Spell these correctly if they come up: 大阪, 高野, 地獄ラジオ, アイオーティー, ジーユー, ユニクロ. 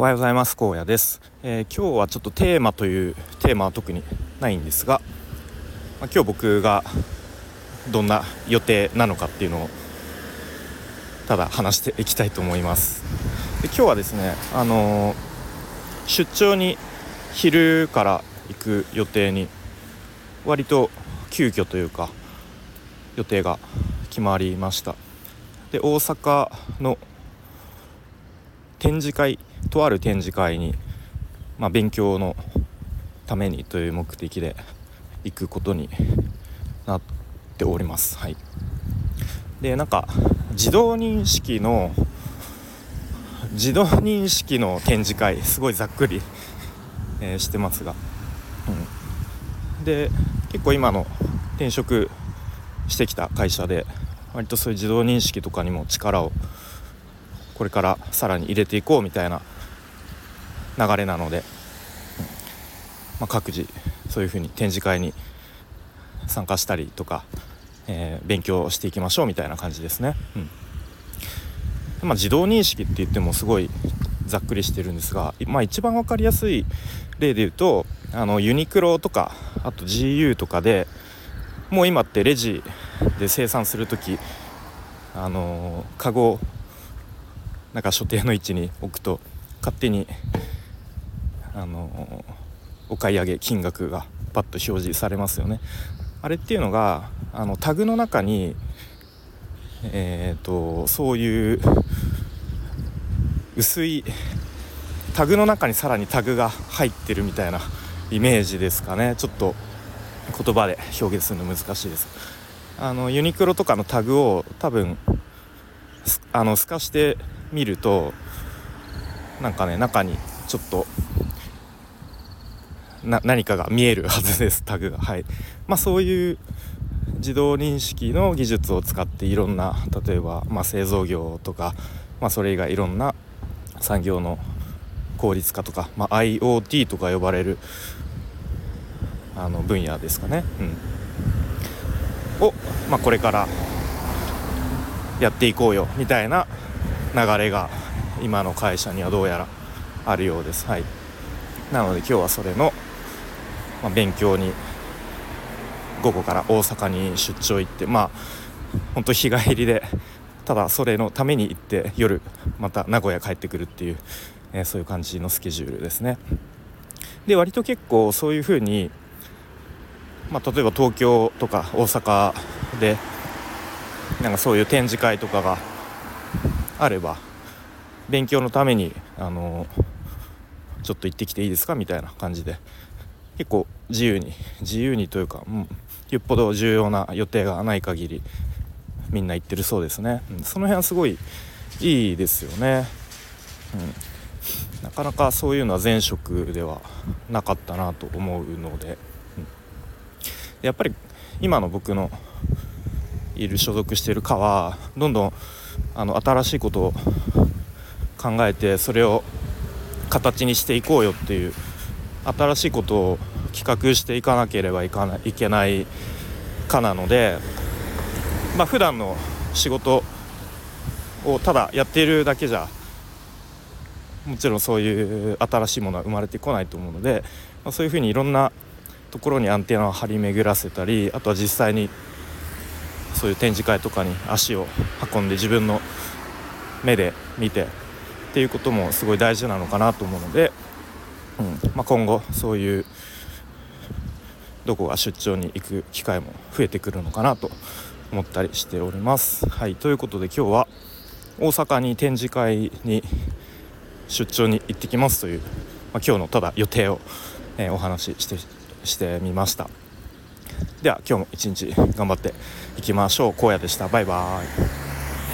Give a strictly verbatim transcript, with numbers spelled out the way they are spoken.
おはようございます。高野です。えー、今日はちょっとテーマというテーマは特にないんですが、まあ、今日僕がどんな予定なのかっていうのをただ話していきたいと思います。で、今日はですね、あのー、出張に昼から行く予定に割と急遽というか予定が決まりました。で、大阪の展示会とある展示会に、まあ、勉強のためにという目的で行くことになっております。はい。で、なんか自動認識の自動認識の展示会、すごいざっくり、えー、してますが、うん、で結構今の転職してきた会社で割とそういう自動認識とかにも力をこれからさらに入れていこうみたいな流れなので、まあ、各自そういうふうに展示会に参加したりとか、えー、勉強していきましょうみたいな感じですね。うん。まあ、自動認識って言ってもすごいざっくりしてるんですが、まあ、一番分かりやすい例で言うと、あのユニクロとかあと ジーユー とかでもう今ってレジで生産するとき、あのー、カゴをなんか所定の位置に置くと勝手にあのお買い上げ金額がパッと表示されますよね。あれっていうのがあのタグの中に、えー、とそういう薄いタグの中にさらにタグが入ってるみたいなイメージですかね。ちょっと言葉で表現するの難しいです。あのユニクロとかのタグを多分あの透かして見るとなんかね、中にちょっとな何かが見えるはずです、タグが。はい。まあ、そういう自動認識の技術を使っていろんな、例えば、まあ、製造業とか、まあ、それ以外いろんな産業の効率化とか、まあ、アイオーティー とか呼ばれるあの分野ですかね、うん、を、まあ、これからやっていこうよみたいな流れが今の会社にはどうやらあるようです。はい。なので今日はそれの、まあ、勉強に午後から大阪に出張行って、まあ本当日帰りでただそれのために行って夜また名古屋帰ってくるっていう、えー、そういう感じのスケジュールですね。で、割と結構そういうふうに、まあ、例えば東京とか大阪でなんかそういう展示会とかがあれば勉強のためにあのちょっと行ってきていいですかみたいな感じで結構自由に自由にというか、うん、よっぽど重要な予定がない限りみんな行ってるそうですね。うん、その辺はすごいいいですよね。うん、なかなかそういうのは前職ではなかったなと思うので、うん、やっぱり今の僕のいる所属している課はどんどんあの新しいことを考えてそれを形にしていこうよっていう新しいことを企画していかなければいけないかなので、まあ、普段の仕事をただやっているだけじゃもちろんそういう新しいものは生まれてこないと思うので、まあ、そういうふうにいろんなところにアンテナを張り巡らせたり、あとは実際にそういう展示会とかに足を運んで自分の目で見てっていうこともすごい大事なのかなと思うので、うんまあ、今後そういうどこが出張に行く機会も増えてくるのかなと思ったりしております。はい。ということで今日は大阪に展示会に出張に行ってきますという、まあ、今日のただ予定を、えー、お話しして、してみました。では今日も一日頑張っていきましょう。高野でした。バイバイ。